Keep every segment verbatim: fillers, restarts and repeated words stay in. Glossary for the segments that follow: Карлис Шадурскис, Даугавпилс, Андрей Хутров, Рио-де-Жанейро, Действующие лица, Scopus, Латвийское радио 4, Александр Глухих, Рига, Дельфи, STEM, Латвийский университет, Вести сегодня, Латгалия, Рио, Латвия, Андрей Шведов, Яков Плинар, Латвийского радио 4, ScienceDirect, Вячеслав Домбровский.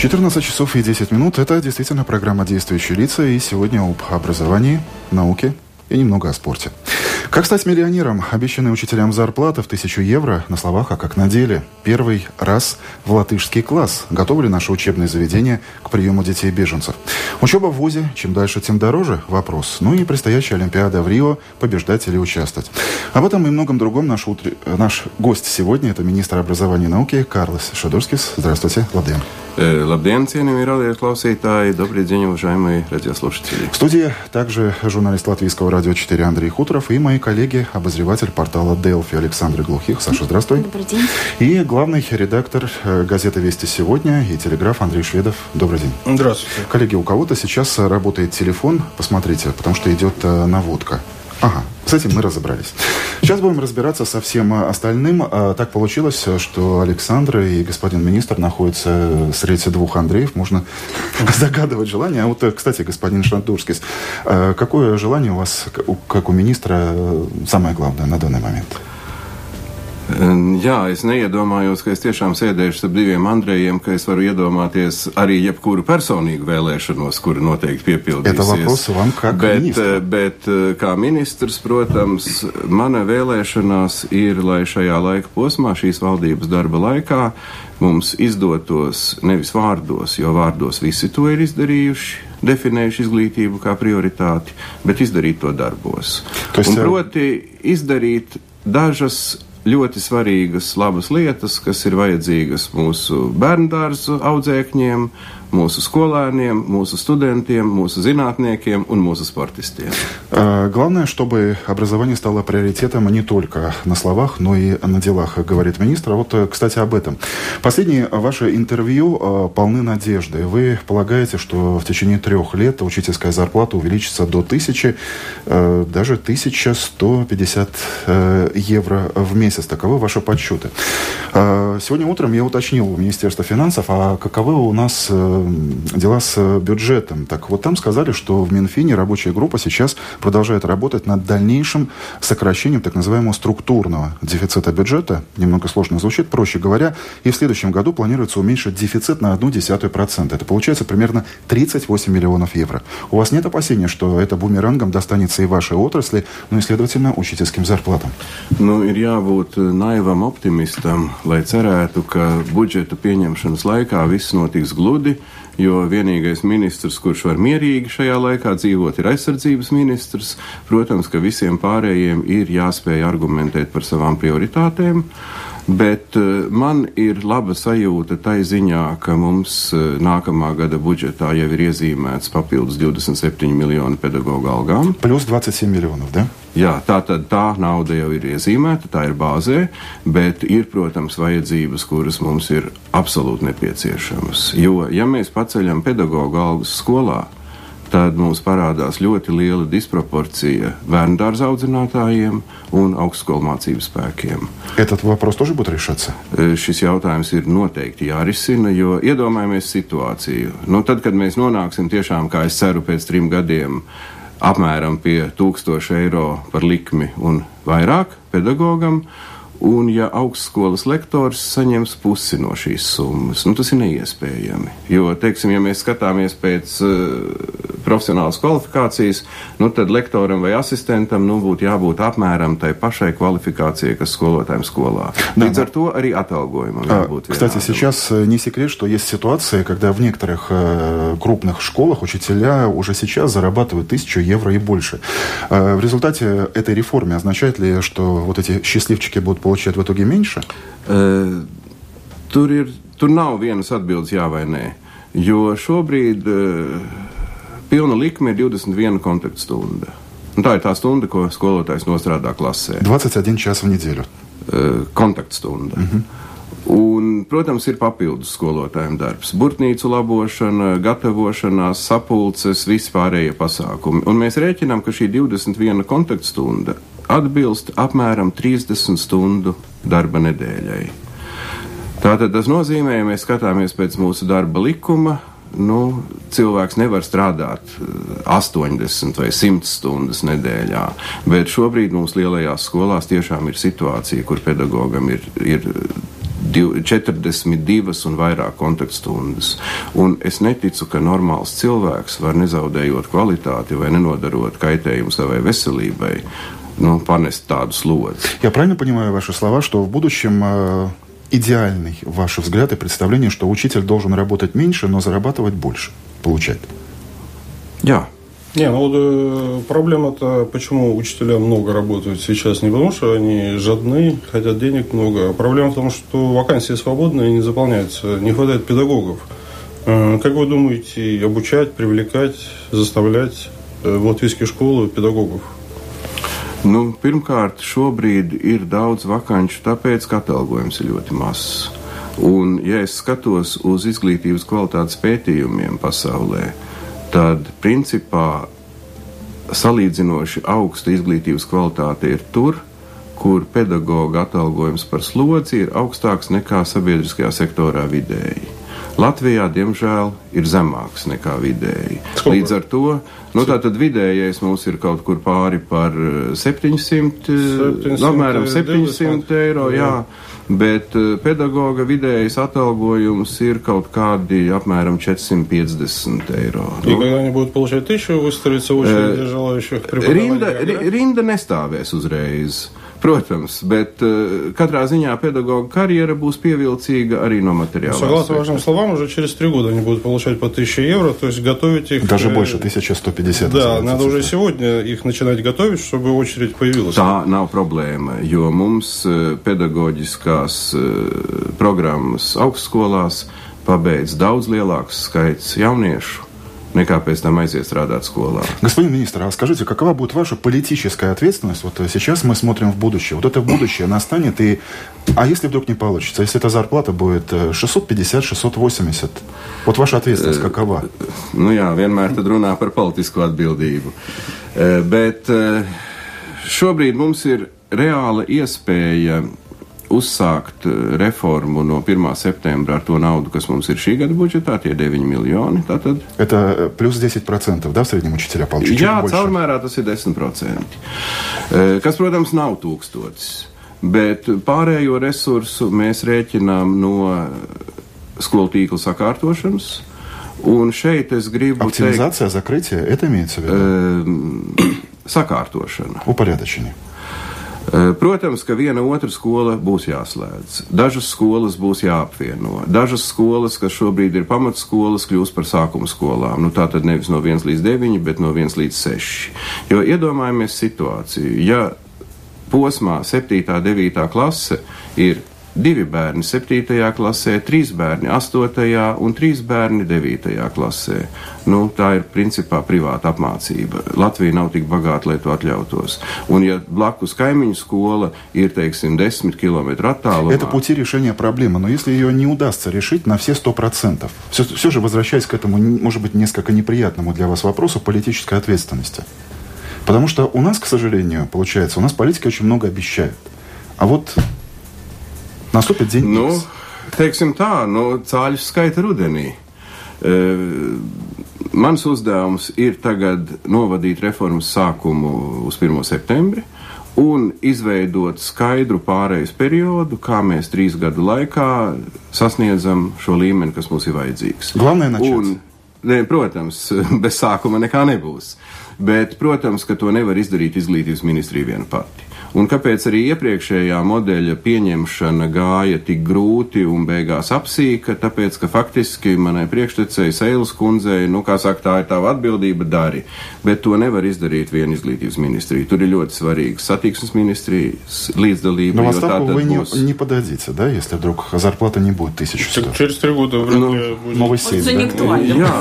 четырнадцать часов и десять минут. Это действительно программа «Действующие лица». И сегодня об образовании, науке и немного о спорте. Как стать миллионером? Обещанная учителям зарплата в тысячу евро на словах, а как на деле. Первый раз в латышский класс готовили наши учебные заведения к приему детей-беженцев. Учеба в вузе. Чем дальше, тем дороже. Вопрос. Ну и предстоящая Олимпиада в Рио. Побеждать или участвовать? Об этом и многом другом наш, утр... наш гость сегодня. Это министр образования и науки Карлис Шадурскис. Здравствуйте, Лабден. Лабден, ценим и радио клаусейтай. Добрый день, уважаемые радиослушатели. В студии также журналист Латвийского радио четыре Андрей Хутров и мои коллеги, обозреватель портала Дельфи Александр Глухих. Саша, здравствуй. Добрый день. И главный редактор газеты «Вести сегодня» и «Телеграф» Андрей Шведов. Добрый день. Здравствуйте. Коллеги, у кого-то сейчас работает телефон, посмотрите, потому что идет наводка. Ага, с этим мы разобрались. Сейчас будем разбираться со всем остальным. Так получилось, что Александр и господин министр находятся среди двух Андреев. Можно загадывать желание. А вот, кстати, господин Шадурскис, какое желание у вас, как у министра, самое главное на данный момент? Jā, es neiedomājos, ka es tiešām sēdēšu ar diviem Andrejiem, ka es varu iedomāties arī jebkuru personīgu vēlēšanos, kuri noteikti piepildīsies. Bet, bet kā ministrs, protams, mana vēlēšanās ir, lai šajā laika posmā, šīs valdības darba laikā, mums izdotos nevis vārdos, jo vārdos visi to ir izdarījuši, definējuši izglītību kā prioritāti, bet izdarīt to darbos. Un proti izdarīt dažas ļoti svarīgas, labas lietas, kas ir vajadzīgas mūsu bērndārzu audzēkņiem, mūsu skolēniem, mūsu студентiem, mūsu zinātniekiem un mūsu спортистiem. Главное, чтобы образование стало приоритетом не только на словах, но и на делах, говорит министр. Вот, кстати, об этом. Последние ваши интервью полны надежды. Вы полагаете, что в течение трех лет учительская зарплата увеличится до тысячи, даже тысяча сто пятьдесят евро в месяц. Таковы ваши подсчеты. Сегодня утром я уточнил у Министерства финансов, а каковы у нас дела с бюджетом. Так вот, там сказали, что в Минфине рабочая группа сейчас продолжает работать над дальнейшим сокращением так называемого структурного дефицита бюджета. Немного сложно звучит, проще говоря. И в следующем году планируется уменьшить дефицит на одну десятую процента. Это получается примерно тридцать восемь миллионов евро. У вас нет опасения, что это бумерангом достанется и вашей отрасли, ну и, следовательно, учительским зарплатам? Ну, ir jābūt naivam optimistam, lai cerētu, ka budžeta pieņemšanas laikā viss notiks gludi, jo vienīgais ministrs, kurš var mierīgi šajā laikā dzīvot, ir aizsardzības ministrs. Protams, ka visiem pārējiem ir jāspēj argumentēt par savām prioritātēm, bet man ir laba sajūta tai ziņā, ka mums nākamā gada budžetā jau ir iezīmēts papildus divdesmit septiņi miljoni pedagoģu algām. Plus двадцать семь миллионов, да? Jā, tā tad tā nauda jau ir iezīmēta, tā ir bāzē, bet ir, protams, vajadzības, kuras mums ir absolūti nepieciešamas. Jo, ja mēs paceļam pedagoģu algas skolā, tad mums parādās ļoti liela disproporcija bērndārza audzinātājiem un augstskolu mācību spēkiem. Этот вопрос тоже будет решаться? Šis jautājums ir noteikti jārisina, jo iedomājamies situāciju. Nu, tad, kad mēs nonāksim tiešām, kā es ceru, pēc trim gadiem, apmēram pie tūkstoši eiro par likmi un vairāk pedagogam, un ja augstskolas lektors saņems pusi no šīs summas, nu tas ir neiespējami. Jo, teiksim, ja mēs skatāmies pēc uh, profesionālas kvalifikācijas, nu tad lektoram vai asistentam nu, būtu jābūt apmēram tai pašai kvalifikācijai, kas skolotājiem skolā. Līdz да, ar to arī atalgojumam jābūt vienādam. Кстати, сейчас не секрет, что есть ситуация, когда в некоторых э, крупных школах учителя уже сейчас зарабатывают тысячу евро и больше. Э, в результате этой реформы означает ли, что вот эти счастливчики будут получать в итоге меньше? Uh, tur, ir, tur nav vienas atbildes jā vai nē, jo šobrīd uh, pilna likme ir divdesmit viena kontaktstunda. Un tā ir tā stunda, ko skolotājs nostrādā klasē. двадцать один час в nedēļu. Uh, kontaktstunda. Uh-huh. Un, protams, ir papildus skolotājiem darbs. Burtnīcu labošana, gatavošanās, sapulces, vispārējie pasākumi. Un mēs rēķinām, ka šī divdesmit viena kontaktstunda atbilst apmēram trīsdesmit stundu darba nedēļai. Tātad tas nozīmē, ja mēs skatāmies pēc mūsu darba likuma, nu, cilvēks nevar strādāt astoņdesmit vai simt stundas nedēļā, bet šobrīd mums lielajās skolās tiešām ir situācija, kur pedagogam ir, ir četrdesmit divas un vairāk kontaktstundas. Un es neticu, ka normāls cilvēks var nezaudējot kvalitāti vai nenodarot kaitējumu savai veselībai, nu, panest tādu slodzi. Я правильно понимаю ваши слова, что в будущем идеальный ваш взгляд и представление, что учитель должен работать меньше, но зарабатывать больше, получать? Да. Не, ну вот э, проблема-то, почему учителя много работают сейчас, не потому что они жадны, хотят денег много, а проблема в том, что вакансии свободные, не заполняются, не хватает педагогов. Э, как вы думаете, обучать, привлекать, заставлять э, в латвийские школы педагогов? Ну, pirmkārt, šobrīd ir daudz vakanču, tāpēc, ka atalgojums ir ļoti mazs. Un, ja es skatos uz izglītības kvalitātes pētījumiem pasaulē, tad, principā, salīdzinoši augsta izglītības kvalitāte ir tur, kur pedagoga atalgojums par slodzi ir augstāks nekā sabiedriskajā sektorā vidēji. Latvijā, diemžēl, ir zemāks nekā vidēji. Līdz ar to, nu tātad vidējais mums ir kaut kur pāri par septiņsimt, apmēram septiņsimt eiro, jā. Bet pedagoga vidējais atalgojums ir kaut kādi apmēram četri simti piecdesmit eiro. И когда они будут получать тысячу, выстроится очередь для желающих преподавателей? Rinda nestāvēs uzreiz, protams, bet katrā ziņā pedagoga karjera būs pievilcīga arī no materiāla. Согласно вашим словам, уже через три года они будут получать по тысяче евро, то есть готовить их... Даже больше, тысяча сто пятьдесят. Да, надо уже сегодня их начинать готовить, чтобы очередь появилась. Tā nav problēma, jo mums pedagoģiskā programmas augstskolās pabeidz daudz lielāks skaits jauniešu, nekā pēc там aiziet strādāt skolā. Господин министр, а скажите, какова будет ваша политическая ответственность? Вот сейчас мы смотрим в будущее. Вот это будущее настанет, и... А если вдруг не получится? Если эта зарплата будет шестьсот пятьдесят - шестьсот восемьдесят? Вот ваша ответственность какова? Ну, jā, vienmēr tad runā par politisko atbildību. Bet šobrīd mums ir reāla iespēja uzsākt reformu no pirmā septembra ar to naudu, kas mums ir šī gada budžetā, tie deviņi miljoni. Tātad... Это плюс десять процентов, да, в среднем учителя получить? Jā, caurmērā tas ir desmit procenti. Kas, protams, nav tūkstotis, bet pārējo resursu mēs rēķinām no skolu tīkla sakārtošanas. Un šeit es gribu teikt... Optimizācija, zakrīcija, это имеется в виду? Sakārtošana. Uparēdačini. Protams, ka viena otra skola būs jāslēdz. Dažas skolas būs jāapvieno. Dažas skolas, kas šobrīd ir pamatskolas, kļūs par sākuma skolām. Nu, tā tad nevis no viens līdz deviņi, bet no viens līdz seši. Jo iedomājamies situāciju. Ja posmā septītā, devītā klase ir divi bērni septītajā klasē, trīs bērni astotajā un trīs bērni devītajā klasē. Nu, tā ir principā privāta apmācība. Latvija nav tik bagāta, lai to atļautos. Un ja blakus kaimiņu skola ir, teiksim, десять километров attālumā... Это пути решения проблемы, но если ее не удастся решить на все сто процентов, все, все же возвращаясь к этому, может быть, несколько неприятному для вас вопросу политической ответственности. Потому что у нас, к сожалению, получается, у нас политики очень много обещают. А вот... Наступит день X. Ну, teiksim tā, nu, cāļus skaita rudenī. E, mans uzdevums ir tagad novadīt reformas sākumu uz pirmo septembri un izveidot skaidru pārējas periodu, kā mēs trīs gadu laikā sasniedzam šo līmeni, kas mums ir vajadzīgs. Galvenais načins. Ne, protams, bez sākuma nekā nebūs. Bet, protams, ka to nevar izdarīt izglītības ministrija vien pati. Un kāpēc arī iepriekšējā modeļa pieņemšana gāja tik grūti un beigās apsīka, tāpēc, ka faktiski manai priekštecei Seilas kundzei, nu, kā saka, tā ir tava atbildība, dari. Bet to nevar izdarīt vien izglītības ministrija. Tur ir ļoti svarīga satiksmes ministrijas līdzdalība. Но в отставку вы не, не подадите, да, если вдруг зарплата не будет тысяча сто? Через три года вроде будет. Новый сейм. Jā,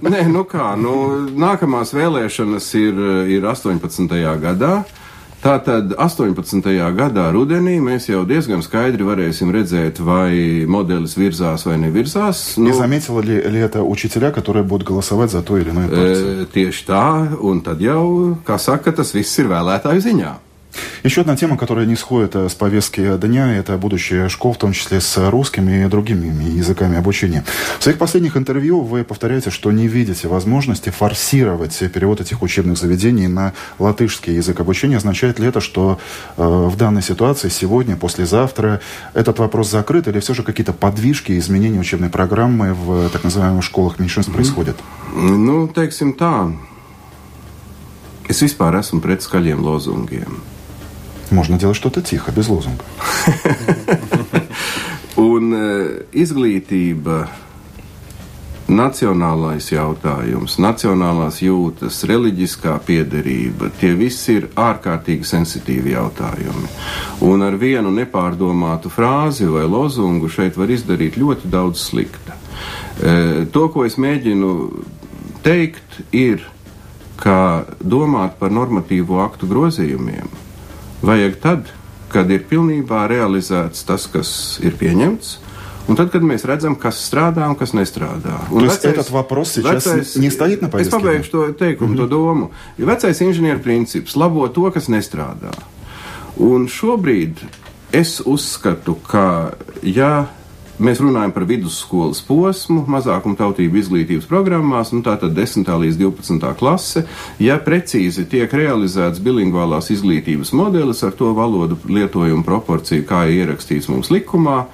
nē, nu kā, nu, nākamās vēlēšanas ir, ir astoņpadsmitajā gadā. Tātad astoņpadsmitajā gadā rudenī mēs jau diezgan skaidri varēsim redzēt, vai modelis virzās vai nevirzās. Nu, Не заметила ли, ли это учителя, которые будут голосовать за to или иную партию? Tieši tā, un tad jau, kā saka, tas viss ir vēlētāju ziņā. Еще одна тема, которая не сходит с повестки дня, это будущее школ, в том числе с русским и другими языками обучения. В своих последних интервью вы повторяете, что не видите возможности форсировать перевод этих учебных заведений на латышский язык обучения. Означает ли это, что э, в данной ситуации сегодня, послезавтра этот вопрос закрыт, или все же какие-то подвижки, изменения учебной программы в так называемых школах меньшинств mm-hmm. происходят? Ну, teiksim tā. Es vispār esmu pret skaļiem lozungiem. Можно делать что-то тихо, без лозунга. Un izglītība, nacionālais jautājums, nacionālās jūtas, reliģiskā piederība, tie visi ir ārkārtīgi sensitīvi jautājumi. Un ar vienu nepārdomātu frāzi vai lozungu šeit var izdarīt ļoti daudz slikta. To, ko es mēģinu teikt, ir, ka domāt par normatīvo aktu grozījumiem vajag tad, kad ir pilnībā realizēts tas, kas ir pieņemts, un tad, kad mēs redzam, kas strādā un kas nestrādā. Un vecais, vecais, es pabeigšu to teikumu, mm-hmm. to domu. Vecais inženieru princips – labo to, kas nestrādā. Un šobrīd es uzskatu, ka, ja mēs runājam par vidusskolas posmu, mazākumtautību izglītības programmās, nu tā tad desmitā līdz divpadsmitā klase, ja precīzi tiek realizēts bilingvālās izglītības modelis ar to valodu lietojumu proporciju, kā ir ierakstīts mums likumā,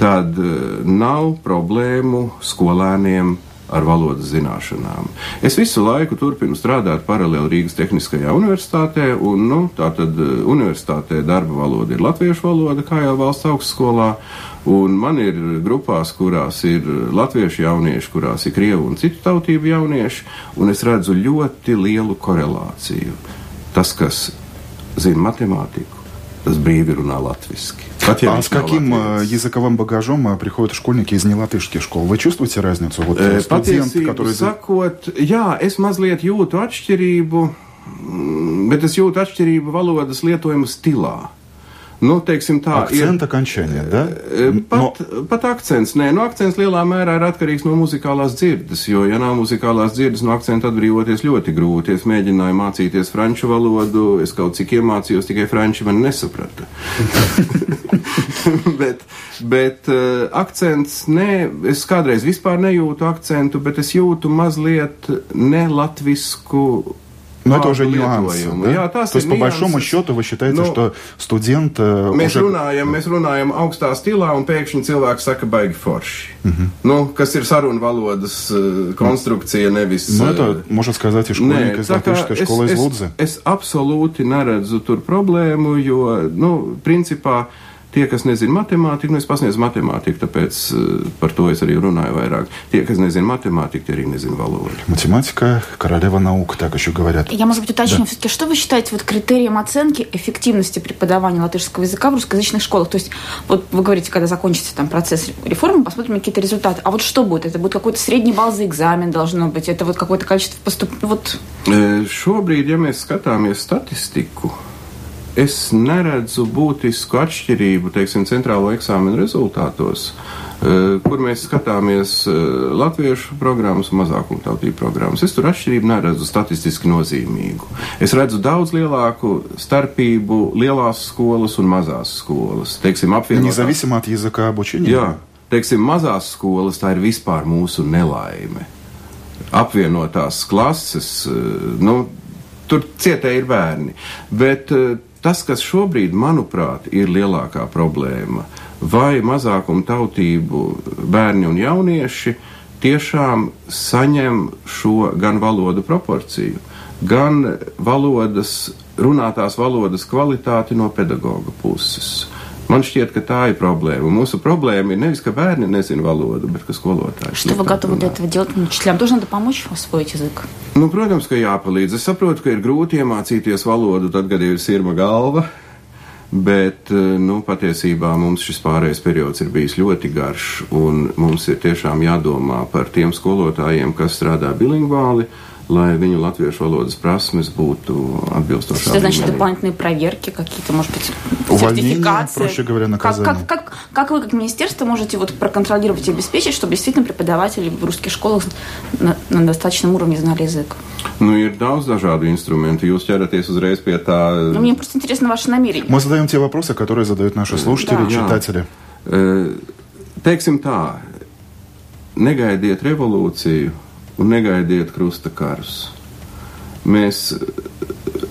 tad nav problēmu skolēniem ar valodas zināšanām. Es visu laiku turpinu strādāt paralēli Rīgas Tehniskajā universitātē, un nu, tātad universitātē darba valoda ir latviešu valoda, kā jau valsts augstskolā, un man ir grupās, kurās ir latviešu jaunieši, kurās ir krievu un citu tautību jaunieši, un es redzu ļoti lielu korelāciju. Tas, kas zina matemātiku, tas brīvi runā latviski. А с каким латвиец. языковым багажом приходят школьники из нелатышских школ? Вы чувствуете разницу? Вот э, студент, который... Sakot, jā, es mazliet jūtu atšķirību, bet es jūtu atšķirību valodas lietojuma stilā. Nu, teiksim tā, akcents akančēnie, da? Pat, no... pat akcents, nē, nu, akcents lielā mērā ir atkarīgs no muzikālās dzirdes, jo, ja nav muzikālās dzirdes, no akcenta atbrīvoties ļoti grūti. Es mēģināju mācīties franču valodu, es kaut cik iemācījos, tikai franči man nesaprata. bet, bet akcents, nē, es kādreiz vispār nejūtu akcentu, bet es jūtu mazliet nelatvisku Но это уже нюансы, да? То есть, по большому счету, вы считаете, что студент уже... Mēs runājam augstā stilā, un pēkšņi cilvēki saka, baigi forši. Ну, kas ir saruna valodas konstrukcija, nevis... Ну, это, можно сказать, и школьник из латышской школы из Лудze. Es absolūti neredzu tur problēmu, jo, nu, principā, tie, kas nezin matemātiku, nu, es pasniedzu matemātiku, tāpēc par to es arī runāju vairāk. Tie, kas nezin matemātiку, tie arī nezin valodu. Математика, королева наук, так еще говорят. Я, может быть, уточню, да. все-таки, что вы считаете вот, критерием оценки эффективности преподавания латышского языка в русскоязычных школах? То есть, вот вы говорите, когда закончится там, процесс реформы, посмотрим какие-то результаты. А вот что будет? Это будет какой-то средний балл за экзамен должно быть? Это вот какое-то количество поступ... Вот. Шobrīd, ja mēs skatāmies statistiku, es neredzu būtisku atšķirību, teiksim, centrālo eksāmenu rezultātos, kur mēs skatāmies latviešu programmas un mazākumtautību programmas. Es tur atšķirību neredzu statistiski nozīmīgu. Es redzu daudz lielāku starpību lielās skolas un mazās skolas. Teiksim, apvienotās... Nezavisimā tīzakā bučiņa. Jā, teiksim, mazās skolas, tā ir vispār mūsu nelaime. Apvienotās klases, nu, tur cietē ir bērni, bet... Tas, kas šobrīd, manuprāt, ir lielākā problēma, vai mazākumu tautību bērni un jaunieši tiešām saņem šo gan valodu proporciju, gan valodas, runātās valodas kvalitāti no pedagoga puses. Man šķiet, ka tā ir problēma. Mūsu problēma ir nevis, ka bērni nezina valodu, bet ka skolotāji. Что вы готовы для этого делать? Учителям тоже надо помочь освоить язык? Nu, protams, ka jāpalīdz. Es saprotu, ka ir grūti iemācīties valodu tad, kad ir sirma galva, bet, nu, patiesībā mums šis pārējais periods ir bijis ļoti garš, un mums ir tiešām jādomā par tiem skolotājiem, kas strādā bilingvāli, lai viņu latviešu valodas prasmes būtu atbilstošā. Что значит дополнительные проверки какие-то, может быть, сертификации? Проще говоря, наказание. Как, как, как, как вы, как министерство, можете вот проконтролировать и обеспечить, чтобы действительно преподаватели в русских школах на, на достаточном уровне знали язык? Ну, ir daudz dažādu instrumentu. Jūs ķeraties uzreiz pie tā... Ну, мне просто интересно ваше намерение. Мы задаем те вопросы, которые задают наши слушатели, да. читатели. Teiksim tā, negaidiet revolūciju un negaidiet krusta karus. Mēs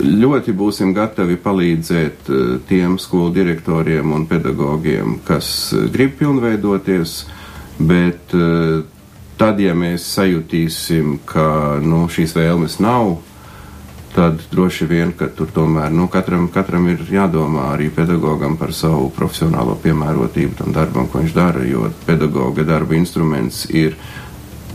ļoti būsim gatavi palīdzēt tiem skolu direktoriem un pedagogiem, kas grib pilnveidoties, bet tad, ja mēs sajutīsim, ka nu, šīs vēlmes nav, tad droši vien, ka tur tomēr nu, katram, katram ir jādomā arī pedagogam par savu profesionālo piemērotību tam darbam, ko viņš dara, jo pedagoga darba instruments ir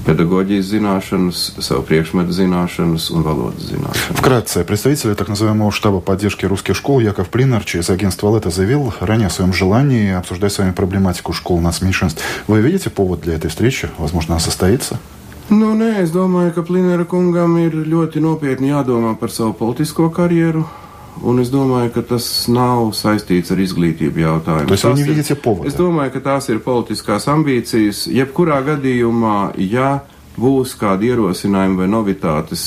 педагогические знания, совпрежмет знания и валоды знания. Вкратце, представители так называемого штаба поддержки русских школ Яков Плинар через агентство «Лето» заявил ранее о своем желании обсуждать с вами проблематику школ нацменьшинств. Вы видите повод для этой встречи? Возможно, она состоится? Ну, не, я думаю, что Плинара кунгам ir ļoti nopietni jādomā par savu politisko karjeru. Un es domāju, ka tas nav saistīts ar izglītību jautājumu. Tas ir, es domāju, ka tās ir politiskās ambīcijas. Jebkurā gadījumā, ja būs kādi ierosinājumi vai novitātes,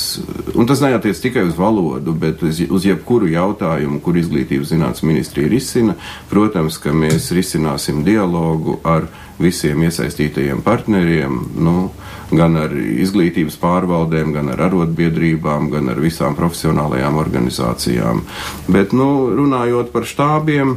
un tas neatiec tikai uz valodu, bet uz, uz jebkuru jautājumu, kur izglītības zinātnes ministrija risina, protams, ka mēs risināsim dialogu ar visiem iesaistītajiem partneriem, nu, gan ar izglītības pārvaldēm, gan ar arotbiedrībām, gan ar visām profesionālajām organizācijām. Bet, nu, runājot par štābiem,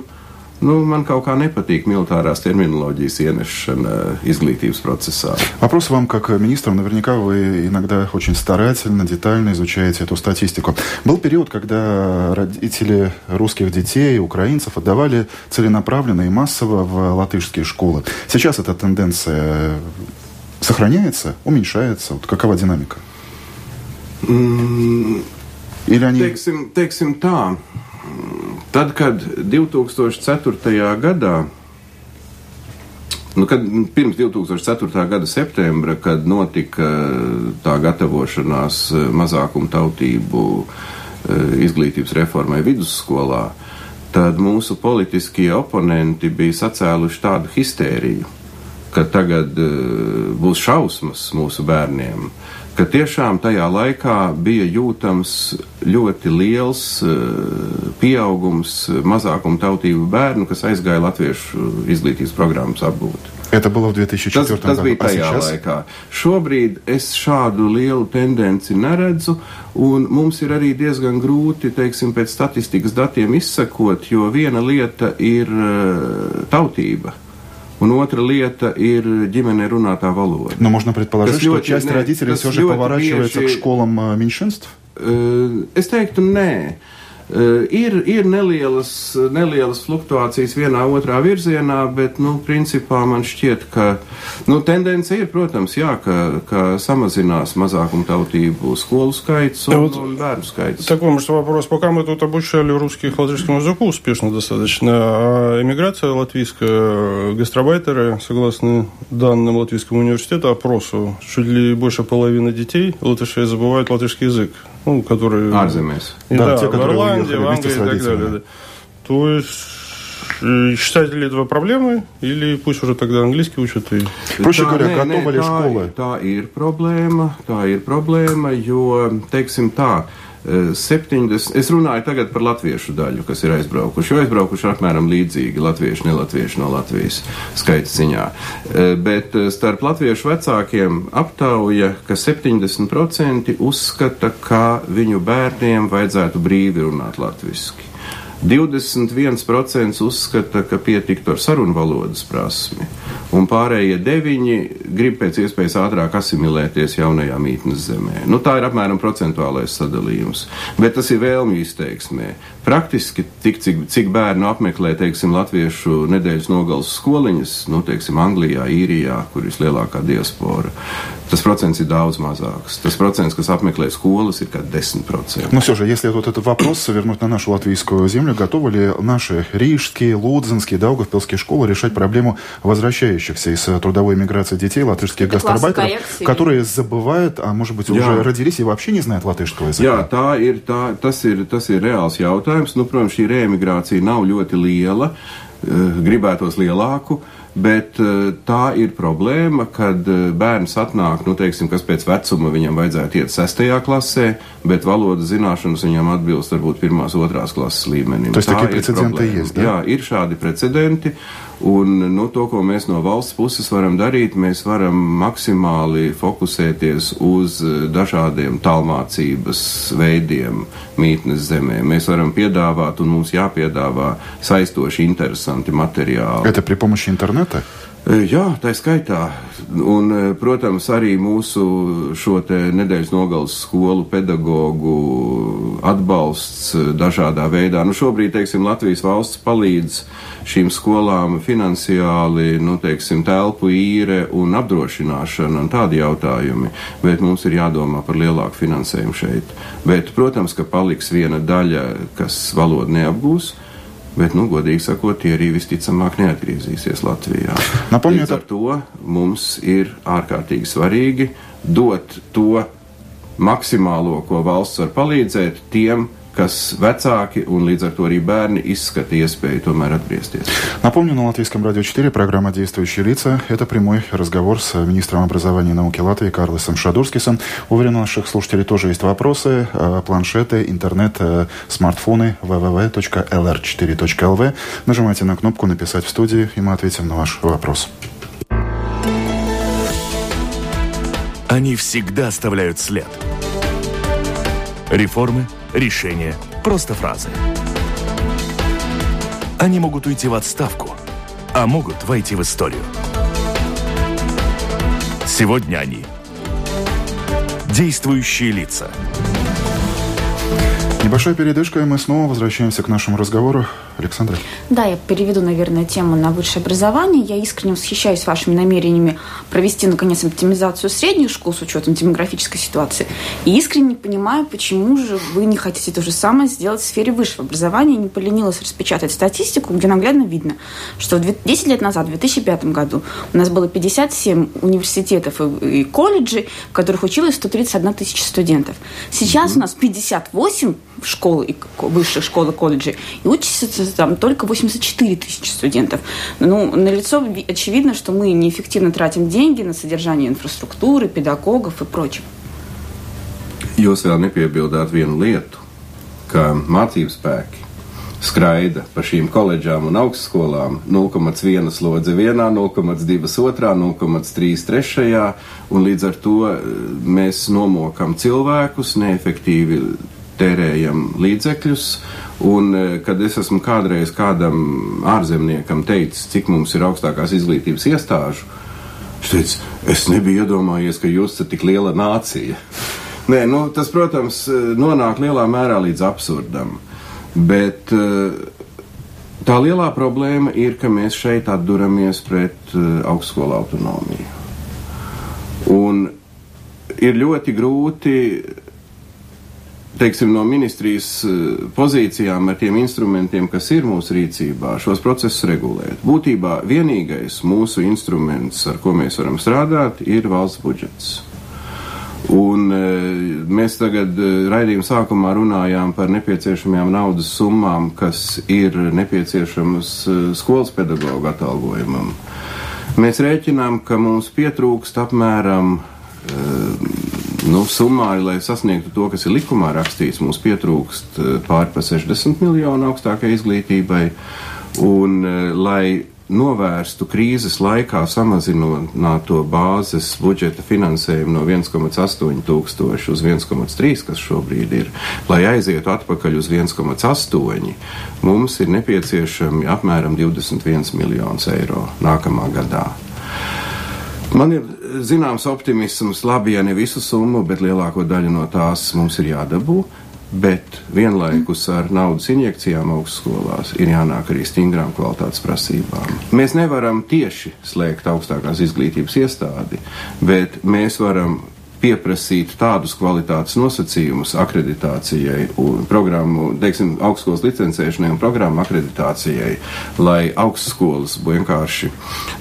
nu, man kaut kā nepatīk militārās терминологijas ienešana izglītības процесса. Вопрос вам, как министру, наверняка вы иногда очень старательно, детально изучаете эту статистику. Был период, когда родители русских детей, украинцев отдавали целенаправленно и массово в латышские школы. Сейчас эта тенденция сохраняется, уменьшается? Вот какова динамика? Или они... Teiksim, teiksim tā. Tad, kad divi tūkstoši ceturtajā gadā, nu, kad pirms divi tūkstoši ceturtā gada septembra, kad notika tā gatavošanās mazākumtautību izglītības reformai vidusskolā, tad mūsu politiskie oponenti bija sacēluši tādu histēriju, ka tagad būs šausmas mūsu bērniem, ka tiešām tajā laikā bija jūtams ļoti liels pieaugums mazākumtautību bērnu, kas aizgāja latviešu izglītības programmas apgūti. Это было в две тысячи четвёртом tas, tas году, а сейчас? Šobrīd es šādu lielu tendenci neredzu, un mums ir arī diezgan grūti, teiksim, pēc statistikas datiem izsakot, jo viena lieta ir tautība. Un otra lieta ir ģimenē runātā valoda. Но можно предположить, что часть родителей все же поворачивается к школам меньшинств? Es teiktu, nē. Ir, ir nelielas, nelielas fluktuācijas vienā otrā virzienā, bet, nu, principā man šķiet, ka, nu, tendence ir, protams, jā, ka, ka samazinās mazākumtautību skolu skaits un, вот un bērnu skaits. Такой, может, вопрос, пока мы тут обучали русских латышскому языку успешно достаточно, а эмиграция латвийская, гастробайтеры, согласно данным Латвийского университета, опросу, чуть ли больше половины детей латышей забывают латышский язык. Ну, которые... Арземес. Да, да, те, в Ирландии, в Англии и так далее. Да. То есть, считаете ли это проблемой, или пусть уже тогда английский учат? И... Проще говоря, готовы ли школы? Да, это проблема, да, это проблема, jo, teiksim tā, septiņdesmit es runāju tagad par latviešu daļu, kas ir aizbraukuši, jo aizbraukuši apmēram līdzīgi latvieši, nelatvieši no Latvijas skaita ziņā. Bet starp latviešu vecākiem aptauja, ka septiņdesmit procenti uzskata, ka viņu bērniem vajadzētu brīvi runāt latviski. divdesmit viens procents uzskata, ka pietiktu ar sarunu valodas prasmi, un pārējie deviņi grib pēc iespējas ātrāk asimilēties jaunajā mītnes zemē. Nu, tā ir apmēram procentuālais sadalījums, bet tas ir vēlmju izteiksmē. Praktiski, tik, cik, cik bērnu apmeklē, teiksim, latviešu nedēļas nogalas skoliņas, nu, teiksim, Anglijā, Īrijā, kur ir lielākā diaspora, tas procents ir daudz mazāks. Tas procents, kas apmeklē skolas, ir kā десять процентов. Ну, все же, если вот этот вопрос вернуть на нашу латвийскую землю, готовы ли наши рижские, лудзинские, даугавпилские школы решать проблему возвращающихся возвращающихся из трудовой миграции детей, латышских это гастарбайтеров, которые забывают, а может быть, уже Jā. Родились и вообще не знают латышского языка. Jā, tas ir, tas ir reāls jautājums. Nu, protams, šī reemigrācija nav ļoti liela, gribētos lielāku, bet tā ir problēma, kad bērns atnāk, nu, teiksim, kas pēc vecuma viņam vajadzētu iet sestajā klasē, bet valodas zināšanas viņam atbilst varbūt pirmās, otrās klases līmenim. Tas tikai precedenti ies, da? Jā, ir šādi precedenti, un, nu, to, ko mēs no valsts puses varam darīt, mēs varam maksimāli fokusēties uz dažādiem tālmācības veidiem mītnes zemē. Mēs varam piedāvāt, un mums jāpiedāvā saistoši interesanti materiāli. Это при помощи интернета? Jā, tā skaitā. Un, protams, arī mūsu šo te nedēļas nogales skolu pedagogu atbalsts dažādā veidā. Nu, šobrīd, teiksim, Latvijas valsts palīdz šīm skolām finansiāli, nu, teiksim, telpu īre un apdrošināšana un tādi jautājumi, bet mums ir jādomā par lielāku finansējumu šeit. Bet, protams, ka paliks viena daļa, kas valodu neapgūs. Bet, nu, godīgi sakot, tie arī visticamāk neatgriezīsies Latvijā. Напомню, Līdz ar to mums ir ārkārtīgi svarīgi dot to maksimālo, ko valsts var palīdzēt tiem, kas вецаки, он лидер, который бэрни искат ЕСПИ, то мэр отбрестит. Напомню, на Латвийском радио четыре программа «Действующие лица» – это прямой разговор с министром образования и науки Латвии Карлисом Шадурскисом. Уверен, у наших слушателей тоже есть вопросы, планшеты, интернет, смартфоны, дабл ю дабл ю дабл ю точка эл эр четыре точка эл ви. Нажимайте на кнопку «Написать в студии», и мы ответим на ваш вопрос. Они всегда оставляют след. Реформы, решения, просто фразы. Они могут уйти в отставку, а могут войти в историю. Сегодня они – действующие лица. Небольшая передышка, и мы снова возвращаемся к нашему разговору. Александра. Да, я переведу, наверное, тему на высшее образование. Я искренне восхищаюсь вашими намерениями провести, наконец, оптимизацию средних школ с учетом демографической ситуации. И искренне понимаю, почему же вы не хотите то же самое сделать в сфере высшего образования. Я не поленилась распечатать статистику, где наглядно видно, что десять лет назад, в две тысячи пятом году, у нас было пятьдесят семь университетов и колледжей, в которых училось сто тридцать одна тысяча студентов. Сейчас mm-hmm. у нас пятьдесят восемь школ и высших школ и колледжей, и учатся там только восемьдесят четыре тысячи студентов. Ну, налицо очевидно, что мы неэффективно тратим деньги на содержание инфраструктуры, педагогов и прочего. Jūs vēl nepiebildāt vienu lietu, ka mācības spēki skraida pa šīm koledžām un augstskolām nulle komats viens slodze vienā, nulle komats divi otrā, nulle komats trīs trešajā, un līdz ar to mēs nomokam cilvēkus neefektīvi tērējam līdzekļus, un kad es esmu kādreiz kādam ārzemniekam teicis, cik mums ir augstākās izglītības iestāžu, es teicu, es nebiju iedomājies, ka jūs esat tik liela nācija. Nē, nu, tas, protams, nonāk lielā mērā līdz absurdam, bet tā lielā problēma ir, ka mēs šeit atduramies pret augstskolu autonomiju. Un ir ļoti grūti teiksim, no ministrijas pozīcijām ar tiem instrumentiem, kas ir mūsu rīcībā, šos procesus regulēt. Būtībā vienīgais mūsu instruments, ar ko mēs varam strādāt, ir valsts budžets. Un mēs tagad raidījuma sākumā runājām par nepieciešamajām naudas summām, kas ir nepieciešamas skolas pedagoģa atalgojumam. Mēs rēķinām, ka mums pietrūkst apmēram Nu, summā, lai sasniegtu to, kas ir likumā rakstīts, mums pietrūkst pāri pa sešdesmit miljonu augstākai izglītībai, un lai novērstu krīzes laikā samazināto bāzes budžeta finansējumu no viens komats astoņi tūkstoši uz viens komats trīs, kas šobrīd ir, lai aizietu atpakaļ uz viens komats astoņi, mums ir nepieciešami apmēram divdesmit viens miljonus eiro nākamā gadā. Man ir zināms optimisms, labi, ja ne visu summu, bet lielāko daļu no tās mums ir jādabū, bet vienlaikus ar naudas injekcijām augstskolās ir jānāk arī stingrām kvalitātes prasībām. Mēs nevaram tieši slēgt augstākās izglītības iestādi, bet mēs varam pieprasīt tādus kvalitātes nosacījumus akreditācijai, programmu, teiksim, augstskolas licencēšanai un programmu akreditācijai, lai augstskolas vienkārši,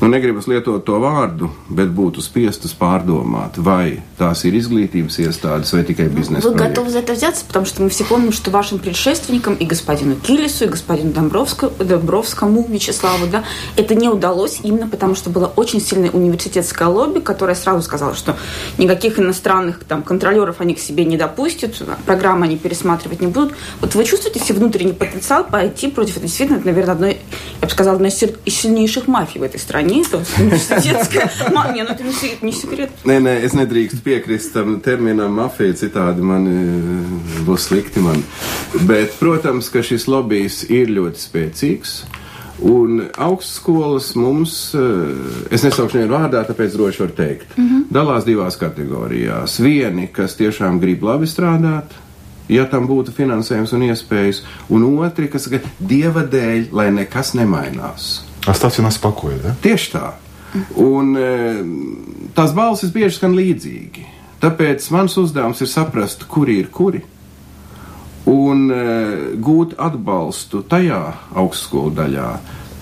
nu, negribas lietot to vārdu, bet būtu spiestas pārdomāt, vai tās ir izglītības iestādes vai tikai biznesa projekti. Вы готовы за это взяться, потому что мы все помним, что вашим предшественникам, и господину Килису, и господину Домбровскому Вячеславу, да, это не удалось именно потому, что была очень сильная университетская лобби, которая сразу сказала, что никаких иностранных там контролеров они к себе не допустят, программы они пересматривать не будут. Вот вы чувствуете себе внутренний потенциал пойти против, это действительно, это, наверное, одной, я бы сказала, одной из сильнейших мафий в этой стране, это университетская мафия, но это не секрет. Nē, nē, es nedrīkstu piekrist tam terminam mafija, citādi man būs slikti man. Bet, protams, ka šis lobijs ir ļoti spēcīgs. Un augstskolas mums, es nesaukšu nevienu vārdā, tāpēc droši var teikt, mm-hmm. dalās divās kategorijās. Vieni, kas tiešām grib labi strādāt, ja tam būtu finansējums un iespējas, un otri, kas saka, dieva dēļ, lai nekas nemainās. Astāvsi un aspakoj, da? Tieši tā. Un tās balsis bieži skan līdzīgi. Tāpēc mans uzdevums ir saprast, kuri ir kuri. Un gūt atbalstu tajā augstskolu daļā,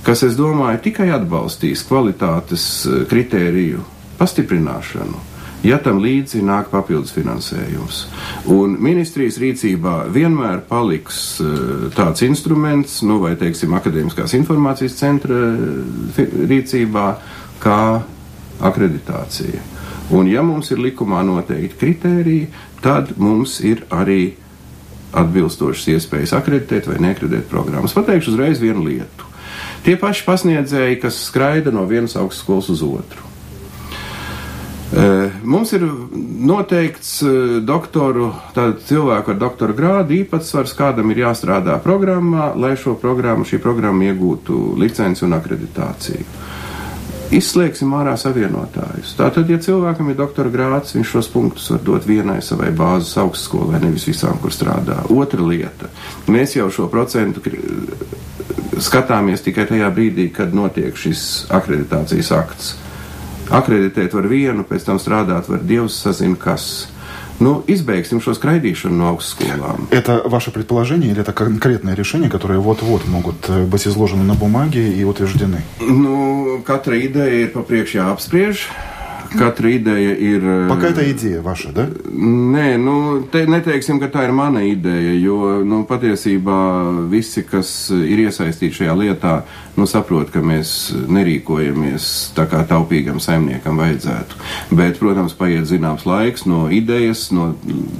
kas, es domāju, tikai atbalstīs kvalitātes kritēriju pastiprināšanu, ja tam līdzi nāk papildus finansējums. Un ministrijas rīcībā vienmēr paliks tāds instruments, nu vai, teiksim, akadēmiskās informācijas centra rīcībā, kā akreditācija. Un ja mums ir likumā noteikti kritēriji, tad mums ir arī atbilstošas iespējas akreditēt vai neakreditēt programmas. Pateikšu uzreiz vienu lietu. Tie paši pasniedzēji, kas skraida no vienas augstskolas uz otru. Mums ir noteikts doktoru, tātad cilvēku ar doktora grādu īpatsvars, kādam ir jāstrādā programmā, lai šo programmu, šī programma iegūtu licenci un akreditāciju. Izslēgsim ārā savienotājus. Tātad, ja cilvēkam ir doktora grāds, viņš šos punktus var dot vienai savai bāzes augstskolai, nevis visām, kur strādā. Otra lieta. Mēs jau šo procentu skatāmies tikai tajā brīdī, kad notiek šis akreditācijas akts. Akreditēt var vienu, pēc tam strādāt var dievs sazina kas. Ну, избегнем, что скрайдишь на аукссколам. Это ваше предположение или это конкретное решение, которые вот-вот могут быть изложены на бумаге и утверждены? Ну, кatra ideja ir papriekš jāapspriež. Katra ideja ir... Пока это идея ваша, да? Nē, nu, te neteiksim, ka tā ir mana ideja, jo, nu, patiesībā visi, kas ir iesaistīti šajā lietā, nu, saprot, ka mēs nerīkojamies tā kā taupīgam saimniekam vajadzētu. Bet, protams, paiet zināms laiks no idejas, no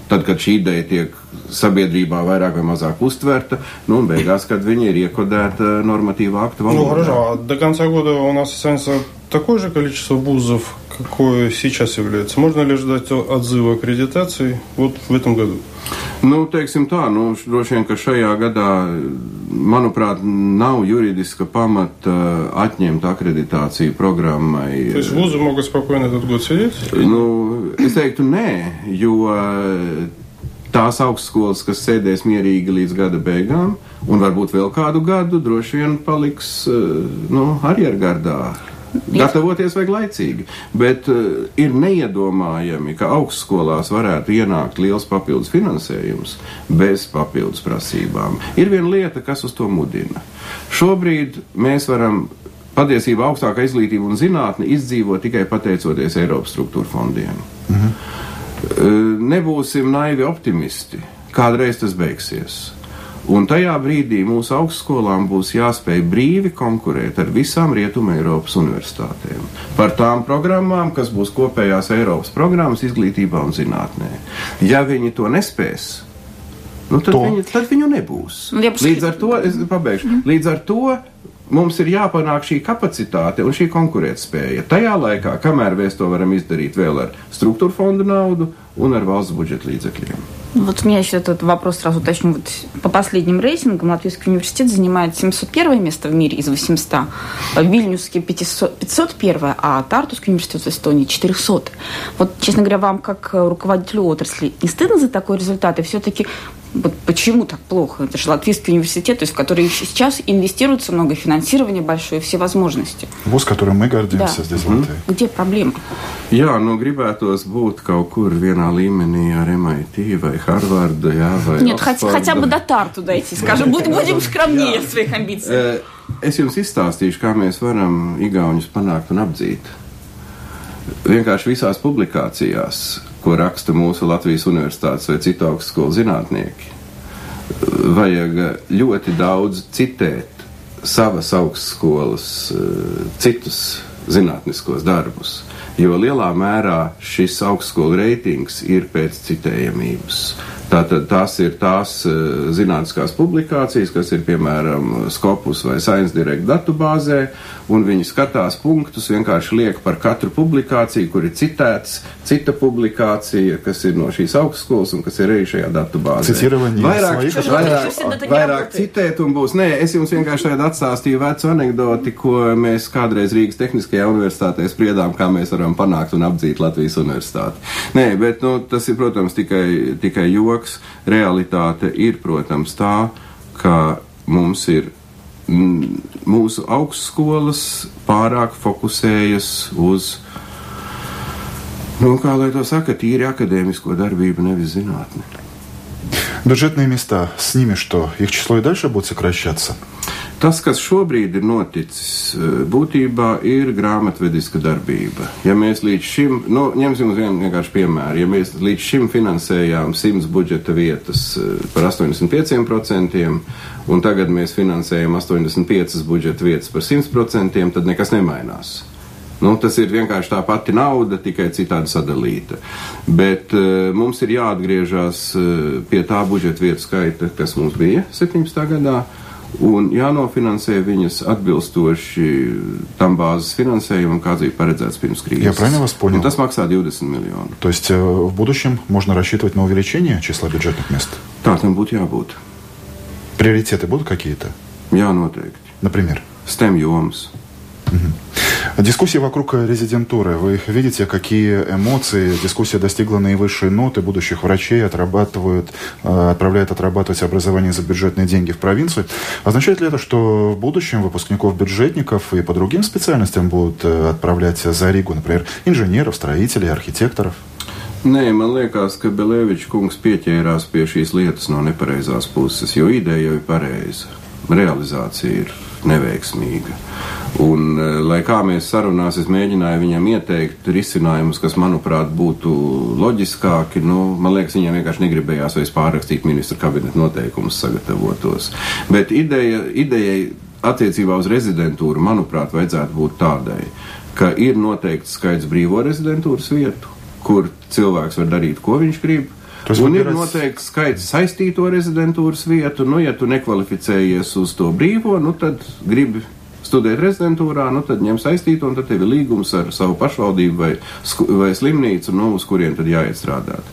tad, kad šī ideja tiek sabiedrībā vairāk vai mazāk uztverta, nu, un beigās, kad viņa ir iekodēta normatīvā akta valodā. Ну, хорошо, до конца года у нас останется такое же количество вузов, какое сейчас является. Можно ли ждать отзыва аккредитации вот в этом году? Nu, teiksim tā, nu, droši vien, ka šajā gadā, manuprāt, nav juridiska pamata atņemt akreditāciju programmai. То есть вузы могут спокойно этот год сидеть? Nu, es teiktu nē, jo tās augstskolas, kas sēdēs mierīgi līdz gada beigām, un varbūt vēl kādu gadu, droši vien paliks, nu, arjergardā. Gatavoties vajag laicīgi, bet uh, ir neiedomājami, ka augstskolās varētu ienākt liels papildus finansējums bez papildus prasībām. Ir viena lieta, kas uz to mudina. Šobrīd mēs varam patiesībā augstākā izglītība un zinātne izdzīvot tikai pateicoties Eiropas struktūra fondiem. Mhm. Uh, nebūsim naivi optimisti, kādreiz tas beigsies. Un tajā brīdī mūsu augstskolām būs jāspēj brīvi konkurēt ar visām Rietumē Eiropas universitātēm par tām programmām, kas būs kopējās Eiropas programmas izglītībā un zinātnē. Ja viņi to nespēs, nu tad, viņi, tad viņu nebūs. Līdz ar to, es pabeigšu, līdz ar to mums ir jāpanāk šī kapacitāte un šī konkurētspēja. Tajā laikā, kamēr mēs to varam izdarīt vēl ar struktūra fondu naudu un ar valsts budžeta līdzekļiem. Вот у меня еще этот вопрос сразу уточню. Вот по последним рейтингам Латвийский университет занимает семьсот первое место в мире из восемьсот, Вильнюсский пятьсот первое, а Тартусский университет в Эстонии четыреста. Вот, честно говоря, вам как руководителю отрасли не стыдно за такой результат? И все-таки Вот почему так плохо? Это же Латвийский университет, то есть в который сейчас инвестируется много финансирования большое, все возможности. Вуз, которым мы гордимся, да. Здесь в Латвии. Где проблема? Я, ну, грибētu būt kaut kur vienā līmenī ar эм ай ти vai Harvardu, jā, vai Нет, Oxfordu. Хотя бы до Тарту дойти, скажем, будем скромнее в своих амбициях. Es jums izstāstīšu, kā mēs varam igauņus panākt un apdzīt. Vienkārši visās publikācijās, ko raksta mūsu Latvijas universitātes vai citu augstskolu zinātnieki, vajag ļoti daudz citēt savas augstskolas, citus zinātniskos darbus, jo lielā mērā šis augstskolu reitings ir pēc citējamības. Tātad tās ir tās zinātniskās publikācijas, kas ir, piemēram, Scopus vai ScienceDirect datubāzē, un viņi skatās punktus, vienkārši liek par katru publikāciju, kur ir citēts, cita publikācija, kas ir no šīs augstskolas un kas ir arī šajā datubāzē. Vairāk, vairāk, vairāk citēt un būs. Nē, es jums vienkārši tagad atstāstīju vecu anekdoti, ko mēs kādreiz Rīgas Tehniskajā universitātē spriedām, kā mēs varam panākt un apdzīt Latvijas universitāti. Nē, bet, nu, tas ir, protams, tikai, tikai joks. Realitāte ir, protams, tā, ka mums ir mūsu augstskolas pārāk fokusējas uz, nu, kā lai to saka, tīri akadēmisko darbību, nevis zinātni. Бюджетные места, с ними что? Их число и дальше будет сокращаться? Tas, kas šobrīd ir noticis, būtībā ir grāmatvediska darbība. Ja mēs līdz šim, nu, ņemsim uz vienu vienkārši piemēru, ja mēs līdz šim finansējām simts budžeta vietas par astoņdesmit pieciem procentiem, un tagad mēs finansējam astoņdesmit piecas budžeta vietas par simt procenti, tad nekas nemainās. Nu, tas ir vienkārši tā pati nauda, tikai citādi sadalīta. Bet uh, mums ir jāatgriežās uh, pie tā budžeta vietu skaita, kas mums bija septiņpadsmitajā gadā, un jānofinansē viņas atbilstoši tam bāzes finansējumam, kāds bija paredzēts pirms krīzes. Я правильно вас понял? Un tas maksā divdesmit miljonus. То есть в будущем можно рассчитывать на увеличение числа бюджетных мест? Tā tam būtu jābūt. Приоритеты будут какие-то? Jā, noteikti. Например? STEM jomas. Дискуссия вокруг резидентуры. Вы видите, какие эмоции? Дискуссия достигла наивысшей ноты. Будущих врачей отрабатывают, отправляют отрабатывать образование за бюджетные деньги в провинцию. Означает ли это, что в будущем выпускников бюджетников и по другим специальностям будут отправлять за Ригу, например, инженеров, строителей, архитекторов? Nē, man liekas, ka Belēvičs kungs pieķērās pie šīs lietas no nepareizās puses, jo ideja jau ir pareiza. Realizācija ir neveiksmīga. Un, lai kā mēs sarunās, es mēģināju viņam ieteikt risinājumus, kas, manuprāt, būtu loģiskāki. Nu, man liekas, viņam vienkārši negribējās vairs pārrakstīt ministru kabineta noteikumus sagatavotos. Bet ideja, idejai attiecībā uz rezidentūru, manuprāt, vajadzētu būt tādai, ka ir noteikts skaits brīvo rezidentūras vietu, kur cilvēks var darīt, ko viņš grib. Tas un ir noteikti skaidrs saistīto rezidentūras vietu, nu, ja tu nekvalificējies uz to brīvo, nu, tad gribi studēt rezidentūrā, nu, tad ņem saistīto, un tad tev ir līgums ar savu pašvaldību vai, vai slimnīcu, nu, uz kuriem tad jāiet strādāt.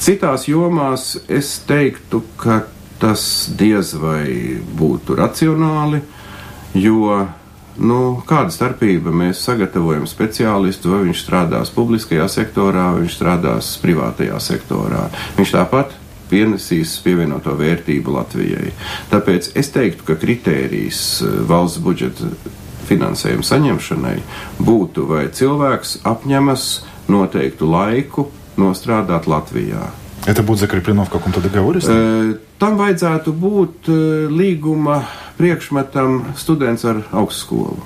Citās jomās es teiktu, ka tas diez vai būtu racionāli, jo... Nu, kāda starpība? Mēs sagatavojam speciālistu, vai viņš strādās publiskajā sektorā, vai viņš strādās privātajā sektorā. Viņš tāpat pienesīs pievienoto vērtību Latvijai. Tāpēc es teiktu, ka kritērijs valsts budžeta finansējuma saņemšanai būtu, vai cilvēks apņemas noteiktu laiku nostrādāt Latvijā. Это будет закреплено в каком-то договоре? Там vajadzētu būt līguma priekšmetam students ar augstskolu.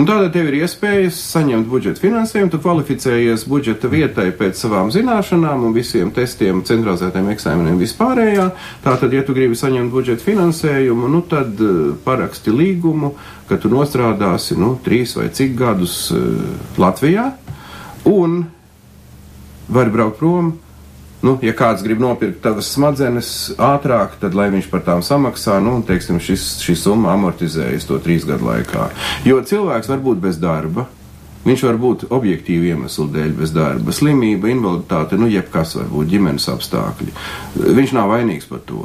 Un tātad tev ir iespējas saņemt budžeta finansējumu, tu kvalificējies budžeta vietai pēc savām zināšanām un visiem testiem, centralizētiem eksāmeniem vispārējā. Tātad, ja tu gribi saņemt budžeta finansējumu, nu tad paraksti līgumu, ka tu nostrādāsi, nu, trīs vai cik gadus Latvijā un vari braukt prom. Nu, ja kāds grib nopirkt tavas smadzenes ātrāk, tad lai viņš par tām samaksā, nu, teiksim, šis, šī summa amortizējas to trīs gadu laikā. Jo cilvēks var būt bez darba, viņš var būt objektīvi iemeslu dēļ bez darba, slimība, invaliditāte, nu, jebkas var būt, ģimenes apstākļi. Viņš nav vainīgs par to.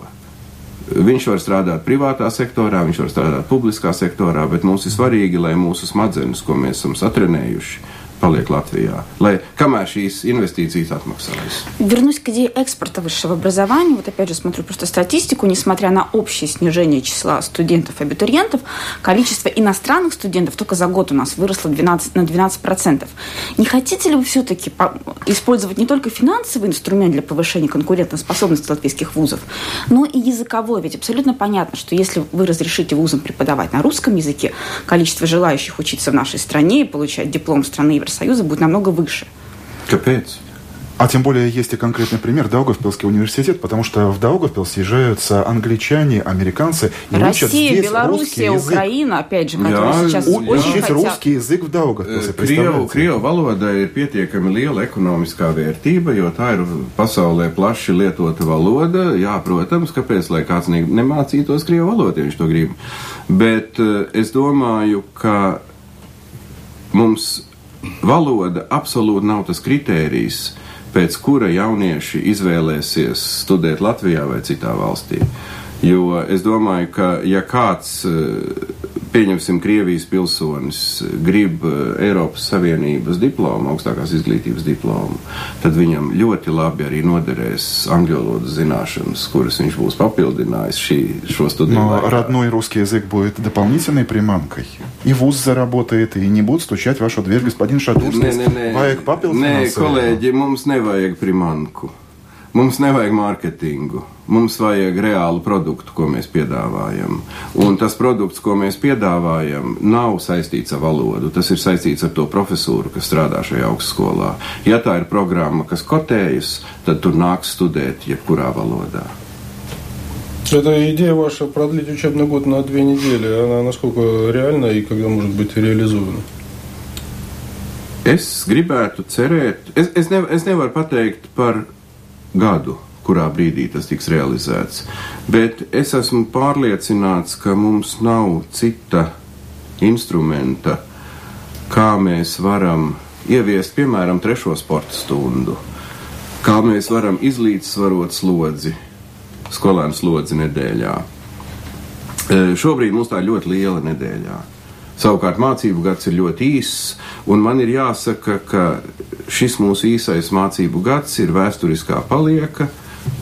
Viņš var strādāt privātā sektorā, viņš var strādāt publiskā sektorā, bet mums ir svarīgi, lai mūsu smadzenes, ko mēs esam satrenējuši, paliek Latvijā, lai kamēr šīs investīcijas atmaksājas. Вернусь к идее экспорта высшего образования. Вот опять же смотрю просто статистику. Несмотря на общее снижение числа студентов и абитуриентов, количество иностранных студентов только за год у нас выросло двенадцать, на двенадцать процентов. Не хотите ли вы все-таки использовать не только финансовый инструмент для повышения конкурентоспособности латвийских вузов, но и языковой? Ведь абсолютно понятно, что если вы разрешите вузам преподавать на русском языке, количество желающих учиться в нашей стране и получать диплом страны Евросоюза будет намного выше. Капец. А тем более есть и конкретный пример Даугавпилский университет, потому что в Даугавпил съезжаются англичане, американцы и учат здесь Белоруссия, русский Украина, язык. Опять же, которые я, сейчас я, очень хотят. Русский язык в Даугавпилсе, представляете? Крievu valoda ir pietiekami liela ekonomiskā vērtība, jo tā ir pasaulē plaši lietota valoda. Jā, protams, kāpēc, lai kāds nemācītos krievu valodu, ja viņš to grib. Bet es domāju, ka mums valoda absolūti nav tas kritērijs, pēc kura jaunieši izvēlēsies studēt Latvijā vai citā valstī. Jo es domāju, ka ja kāds, pieņemsim, Krievijas pilsonis grib Eiropas Savienības diplomu, augstākās izglītības diplomu, tad viņam ļoti labi arī noderēs angļu valodas zināšanas, kuras viņš būs papildinājis šī, šo studiju no, laikā. Родной русский язык будет дополнительной приманкой. И вуз заработает, и не будут стучать в вашу дверь, господин Шадурскис. Vajag papildināt. Nē, kolēģi, mums nevajag primanku. Mums nevajag mārketingu, mums vajag reālu produktu, ko mēs piedāvājam. Un tas produkts, ko mēs piedāvājam, nav saistīts ar valodu, tas ir saistīts ar to profesūru, kas strādā šajā augstskolā. Ja tā ir programma, kas kotējas, tad tur nāks studēt jebkurā valodā. Эта идея ваша продлить учебный год на две недели, она насколько реальна и когда может быть реализована? Es gribētu cerēt, es, es, ne, es nevaru pateikt par gadu, kurā brīdī tas tiks realizēts. Bet es esmu pārliecināts, ka mums nav cita instrumenta, kā mēs varam ieviest, piemēram, trešo sporta stundu, kā mēs varam izlīdzsvarot slodzi, skolēnu slodzi nedēļā. Šobrīd mums tā ir ļoti liela nedēļā. Savukārt mācību gads ir ļoti īss, un man ir jāsaka, ka šis mūsu īsais mācību gads ir vēsturiskā palieka,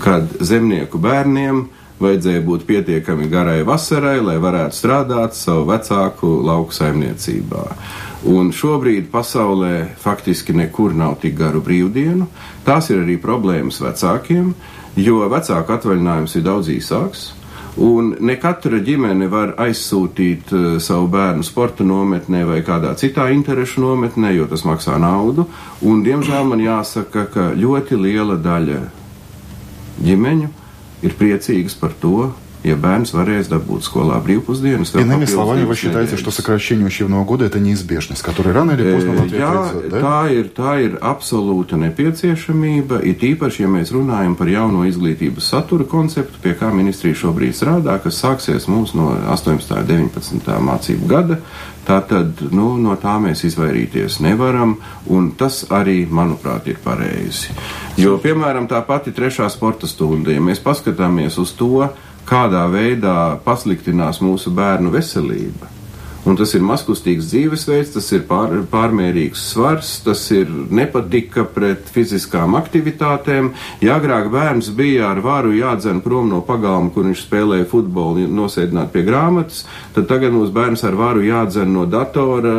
kad zemnieku bērniem vajadzēja būt pietiekami garai vasarai, lai varētu strādāt savu vecāku lauku saimniecībā. Un šobrīd pasaulē faktiski nekur nav tik garu brīvdienu. Tās ir arī problēmas vecākiem, jo vecāku atvaļinājums ir daudz īsāks. Un ne katra ģimene var aizsūtīt savu bērnu sporta nometnē vai kādā citā interešu nometnē, jo tas maksā naudu. Un, diemžēl, man jāsaka, ka ļoti liela daļa ģimeņu ir priecīgas par to, ja bērns varēs dabūt skolā brīvpusdienas. Иными словами, вы считаете, что сокращение учебного года – это неизбежность, которая рано или поздно в Латвии придёт, да? Tā ir, tā ir absolūta nepieciešamība, it īpaši, ja mēs runājam par jauno izglītības satura konceptu, pie kā ministrija šobrīd strādā, kas sāksies mums no astoņpadsmitā un deviņpadsmitā mācību gada. Tātad, nu, no tā mēs izvairīties nevaram, un tas arī, manuprāt, ir pareizi. Jo, piemēram, tā pati trešā sporta stunda, ja mēs paskatāmies uz to, kādā veidā pasliktinās mūsu bērnu veselība. Un tas ir maskustīgs dzīvesveids, tas ir pār, pārmērīgs svars, tas ir nepatika pret fiziskām aktivitātēm. Ja agrāk bērns bija ar varu jādzen prom no pagalma, kur viņš spēlēja futbolu, nosēdināt pie grāmatas, tad tagad mūsu bērns ar varu jādzen no datora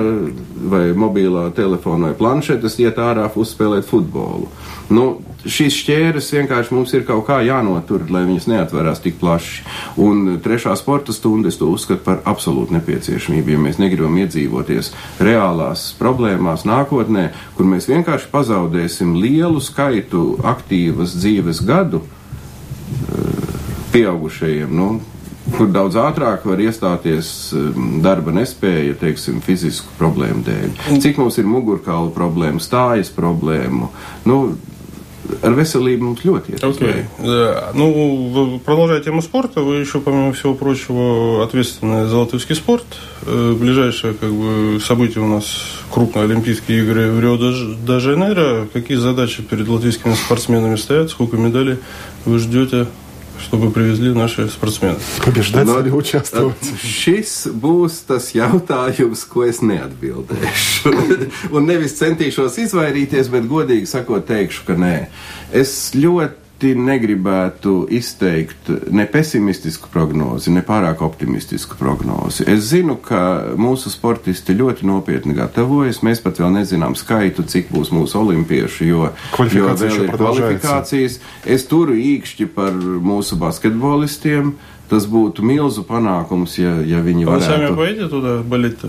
vai mobilā telefona vai planšetes, iet ārā uzspēlēt futbolu. Nu, šīs šķēres vienkārši mums ir kaut kā jānotur, lai viņas neatverās tik plaši. Un trešā sporta stunda es to uzskatu par absolūtu nepieciešamību, ja mēs negribam iedzīvoties reālās problēmās nākotnē, kur mēs vienkārši pazaudēsim lielu skaitu aktīvas dzīves gadu pieaugušajiem, nu, kur daudz ātrāk var iestāties darba nespēja, teiksim, fizisku problēmu dēļ. Cik mums ir mugurkaula problēmu, stājas problēmu, nu, Ar veselību mums ļoti iet. Окей. Да. Ну, продолжая тему спорта, вы еще, помимо всего прочего, ответственны за латвийский спорт. Ближайшее как бы, событие у нас крупные Олимпийские игры в Рио-де-Жанейро. Какие задачи перед латвийскими спортсменами стоят? Сколько медалей вы ждете чтобы привезли наши спортсмены. Побеждать или участвовать? Шис būs tas jautājums, ko es neatbildēšu. Un nevis centīšos izvairīties, bet godīgi sakot teikšu, ka nē. Es ļoti negribētu izteikt ne pesimistisku prognozi, ne pārāk optimistisku prognozi. Es zinu, ka mūsu sportisti ļoti nopietni gatavojas. Mēs pat vēl nezinām skaitu, cik būs mūsu olimpieši, jo, jo vēl ir kvalifikācijas. Es turu īkšķi par mūsu basketbolistiem. Tas būtu milzu panākums, ja, ja viņi varētu. Vai sami paiet tudā balīt?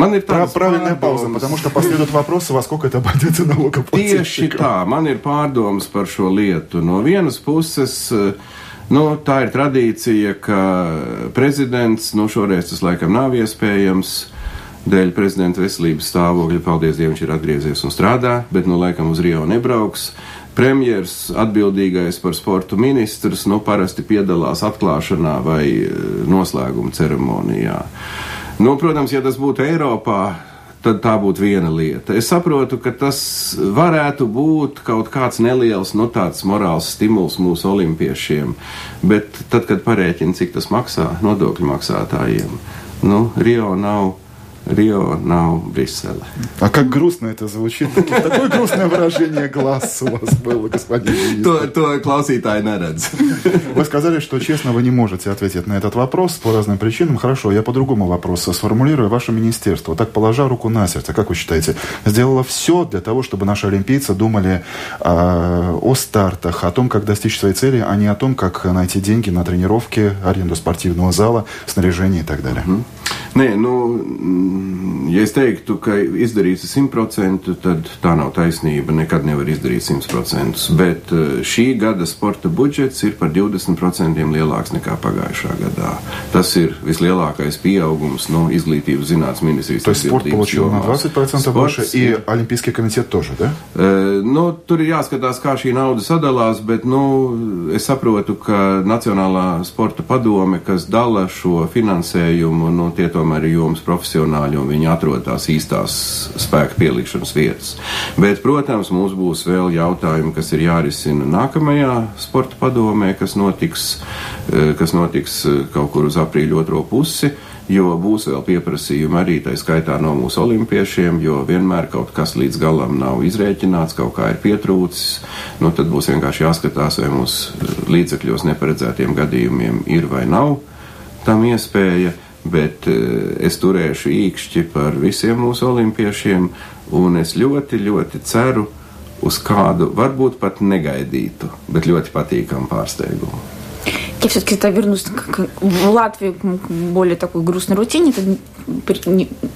Man ir Прав, правильная pārdomas. Пауза, потому что последует вопрос, во сколько это обойдется налогоплательщикам. Tieši tā, man ir pārdomas par šo lietu. No vienas puses, nu, tā ir tradīcija, ka prezidents, nu, šoreiz tas laikam nav iespējams, dēļ prezidenta veselības stāvokļa, paldies Dievam, viņš ir atgriezies un strādā, bet, nu, laikam uz Rio nebrauks. Premjers, atbildīgais par sportu ministrs, nu, parasti piedalās atklāšanā vai noslēguma ceremonijā. Nu, protams, ja tas būtu Eiropā, tad tā būtu viena lieta. Es saprotu, ka tas varētu būt kaut kāds neliels, nu, tāds morāls stimuls mūsu olimpiešiem, bet tad, kad parēķina, cik tas maksā nodokļu maksātājiem, nu, Rio nav... Рио, Нау, Брюссель. А как грустно это звучит. Такое грустное выражение глаз у вас было, господин министр. То класситай не редз. Вы сказали, что честно вы не можете ответить на этот вопрос по разным причинам. Хорошо, я по-другому вопрос сформулирую. Ваше министерство, так положа руку на сердце, как вы считаете, сделало все для того, чтобы наши олимпийцы думали о, о стартах, о том, как достичь своей цели, а не о том, как найти деньги на тренировки, аренду спортивного зала, снаряжение и так далее? Nē, nu, ja es teiktu, ka izdarīsi simt procenti, tad tā nav taisnība, nekad nevar izdarīt simt procenti, bet šī gada sporta budžets ir par divdesmit procenti lielāks nekā pagājušā gadā. Tas ir vislielākais pieaugums no izglītības zinātnes ministrijas. То есть спорт получил на двадцать процентов больше и Олимпийский комитет тоже, да? Nu, tur ir jāskatās, kā šī nauda sadalās, bet, nu, es saprotu, ka Nacionālā sporta padome, kas dala šo finansējumu, nu, tie tomēr ir jomas profesionāļi, un viņi atrod tās īstās spēka pielikšanas vietas. Bet, protams, mums būs vēl jautājumi, kas ir jārisina nākamajā sporta padomē, kas notiks, kas notiks kaut kur uz aprīļa otro pusi, jo būs vēl pieprasījumi arī tai skaitā no mūsu olimpiešiem, jo vienmēr kaut kas līdz galam nav izrēķināts, kaut kā ir pietrūcis, nu tad būs vienkārši jāskatās, vai mūsu līdzekļos neparedzētiem gadījumiem ir vai nav tam iespēja. Bet es turēšu īkšķi par visiem mūsu olimpiešiem, un es ļoti, ļoti ceru uz kādu, varbūt pat negaidītu, bet ļoti patīkamu pārsteigumu. Я все-таки вернусь в Латвию к более такой грустной рутине. Это,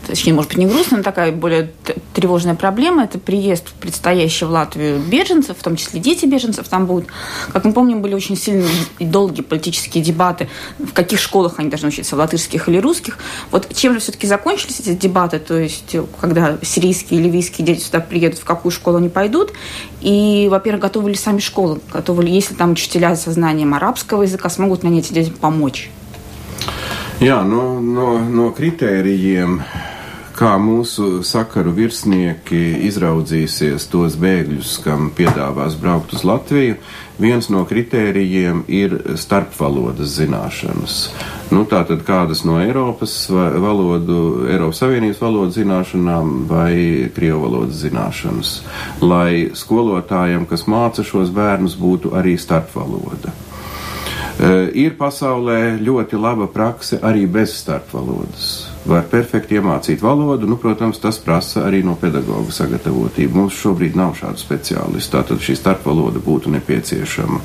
точнее, может быть, не грустная, но такая более тревожная проблема. Это приезд предстоящий в Латвию беженцев, в том числе дети беженцев. Там будут, как мы помним, были очень сильные и долгие политические дебаты, в каких школах они должны учиться, в латышских или русских. Вот чем же все-таки закончились эти дебаты? То есть, когда сирийские и ливийские дети сюда приедут, в какую школу они пойдут? И, во-первых, готовы ли сами школы? Готовы ли, если там учителя со знанием арабского языка, смогут мне эти дети помочь? Jā, no, no, no kritērijiem, kā mūsu sakaru virsnieki izraudzīsies tos bēgļus, kam piedāvās braukt uz Latviju, viens no kritērijiem ir starpvalodas zināšanas. Nu, tātad kādas no Eiropas valodu, Eiropas Savienības valodu zināšanām vai krievu valodas zināšanas, lai skolotājiem, kas māca šos bērnus, būtu arī starpvaloda. Ir pasaulē ļoti laba prakse arī bez starpvalodas. Var perfekti iemācīt valodu, nu, protams, tas prasa arī no pedagoga sagatavotību. Mums šobrīd nav šādu speciālistu, tātad šī starpvaloda būtu nepieciešama.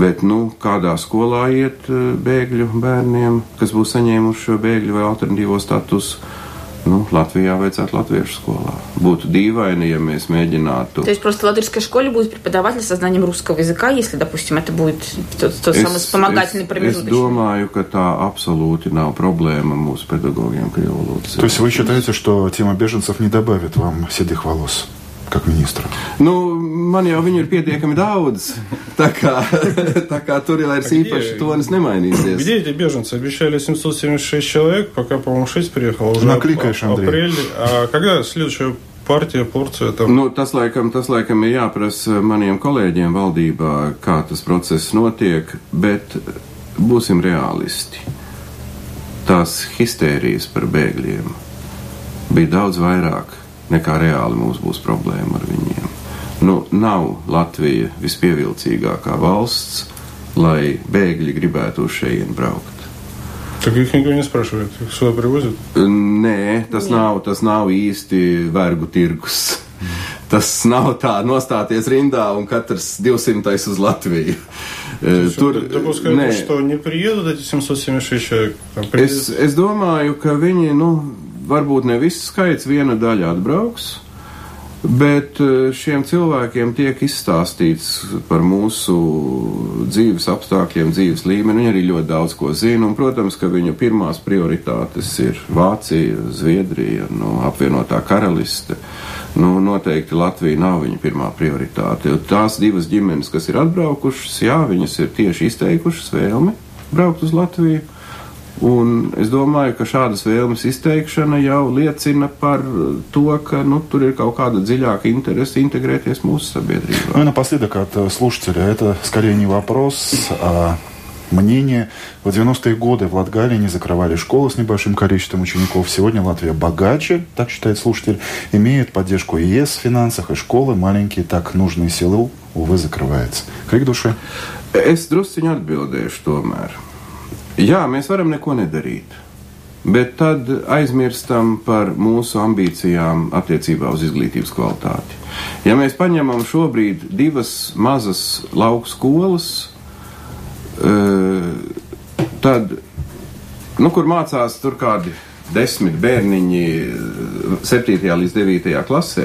Bet, nu, kādā skolā iet bēgļu bērniem, kas būs saņēmuši šo bēgļu vai alternatīvo statusu? Nu, Латвия вайцат латвийская школа. Будет дивайно, если мы смеģinātu. То есть просто в латышской школе будет преподаватель со знанием русского языка, если, допустим, это будет тот, тот самый вспомогательный промежуточный. Я думаю, что это абсолютно не проблема mūsu педагогiem krievolodas. То есть вы считаете, что тема беженцев не добавит вам седых волос? Как министра? Nu, man jau viņu ir pietiekami daudz, tā kā, tā kā tur jau vairs īpaši tonis nemainīsies. Где эти беженцы? Обещали семьсот семьдесят шесть человек, пока, по-моему, шесть приехало уже. Накликаешь, Андрей. Апрель. А когда следующая partija, porcija tam? Nu, tas, laikam, tas laikam ir jāprasa maniem kolēģiem valdībā, kā tas process notiek, bet būsim realisti. Tās histērijas par bēgļiem bija daudz vairāk nekā reāli mums būs problēma ar viņiem. Nu, nav Latvija vispievilcīgākā valsts, lai bēgļi gribētu uz šejienu braukt. Так их никто не спрашивает, их сюда привозят? Nē, tas nav, tas nav īsti vergu tirgus. Tas nav tā nostāties rindā un katrs divsimtais uz Latviju. Tur, допускаю, nē, что не приедут эти семьсот семьдесят шесть человек? Там es, es domāju, ka viņi, nu, varbūt ne viss skaits, viena daļa atbrauks, bet šiem cilvēkiem tiek izstāstīts par mūsu dzīves apstākļiem, dzīves līmeni. Viņi arī ļoti daudz ko zina, un, protams, ka viņu pirmās prioritātes ir Vācija, Zviedrija, nu, apvienotā karaliste. Nu, noteikti Latvija nav viņa pirmā prioritāte. Tās divas ģimenes, kas ir atbraukušas, jā, viņas ir tieši izteikušas vēlmi braukt uz Latviju. Un es domāju, ka šādas vēlmes izteikšana jau liecina par to, ka ну, tur ir kaut kāda dziļāka interese integrēties mūsu sabiedrībā. Ну, напоследок от слушателя. Это скорее не вопрос, а мнение. В девяностые годы в Латгалии не закрывали школы с небольшим количеством учеников. Сегодня Латвия богаче, так считает слушатель, имеет поддержку ЕС в финансах, и школы маленькие, так нужные силы, увы, закрываются. Крик души. Es drusciņu atbildēšu tomēr. Jā, mēs varam neko nedarīt, bet tad aizmirstam par mūsu ambīcijām attiecībā uz izglītības kvalitāti. Ja mēs paņemam šobrīd divas mazas lauku skolas, tad, nu, kur mācās tur kādi desmit bērniņi septītajā līdz devītajā klasē,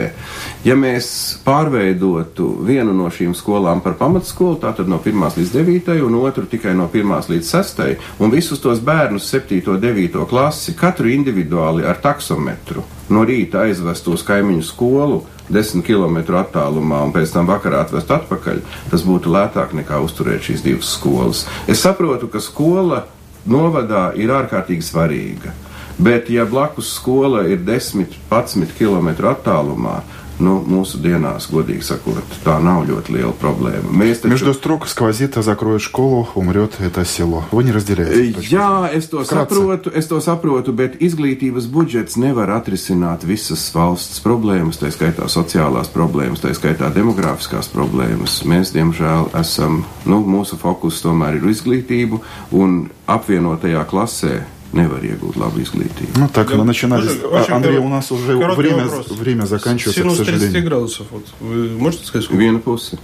ja mēs pārveidotu vienu no šīm skolām par pamatskolu, tātad no pirmās līdz devītajai un otru tikai no pirmās līdz sestajai, un visus tos bērnus septīto, devīto klasi, katru individuāli ar taksometru no rīta aizvest uz kaimiņu skolu desmit kilometru attālumā un pēc tam vakarā atvest atpakaļ, tas būtu lētāk nekā uzturēt šīs divas skolas. Es saprotu, ka skola novadā ir ārkārtīgi svarīga. Bet, ja blakus skola ir desmit, padsmit kilometru attālumā, nu, mūsu dienās, godīgi sakot, tā nav ļoti liela problēma. Mēs taču... Между строк сквозит, закроет школу, умрет это село. Вы не разделяете? Jā, es to saprotu, es to saprotu, bet izglītības budžets nevar atrisināt visas valsts problēmas, tā skaitā sociālās problēmas, tā skaitā demografiskās problēmas. Mēs, diemžēl, esam, nu, mūsu fokus tomēr ir izglītību un apvienotajā klasē. Nevar iegūt labu изглитию. Ну так, мы начинали. Андрей, у нас уже время, время заканчивается, к сожалению. Синус тридцать градусов. Вот. Вы можете сказать, сколько? Вена пусы.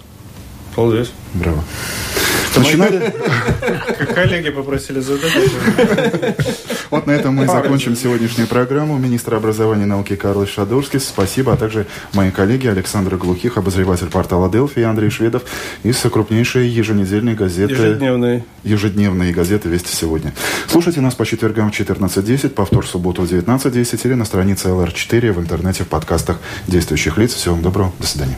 Ползет. Браво. Начинали? Коллеги попросили задать. Вот на этом мы закончим сегодняшнюю программу. Министр образования и науки Карлис Шадурскис, спасибо, а также мои коллеги Александр Глухих, обозреватель портала «Дельфи», Андрей Шведов из крупнейшей еженедельной газеты ежедневной. ежедневной газеты «Вести сегодня». Слушайте нас по четвергам в четырнадцать десять, повтор в субботу в девятнадцать десять или на странице эл эр четыре в интернете в подкастах «Действующих лиц». Всего вам доброго, до свидания.